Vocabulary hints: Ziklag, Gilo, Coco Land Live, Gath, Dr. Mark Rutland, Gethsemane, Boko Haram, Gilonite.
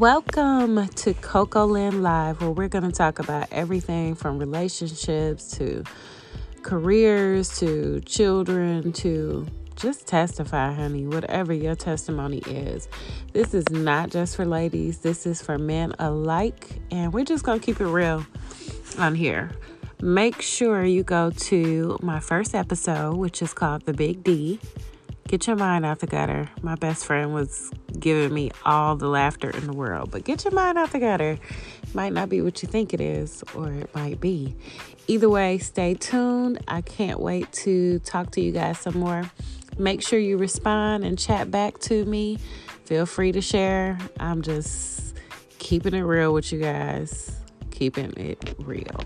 Welcome to Coco Land Live, where we're going to talk about everything from relationships to careers to children to just testify, honey, whatever your testimony is. This is not just for ladies. This is for men alike. And we're just going to keep it real on here. Make sure you go to my first episode, which is called The Big D. Get your mind out the gutter. My best friend was giving me all the laughter in the world, but get your mind out the gutter. Might not be what you think it is, or it might be. Either way, stay tuned. I can't wait to talk to you guys some more. Make sure you respond and chat back to me. Feel free to share. I'm just keeping it real with you guys. Keeping it real.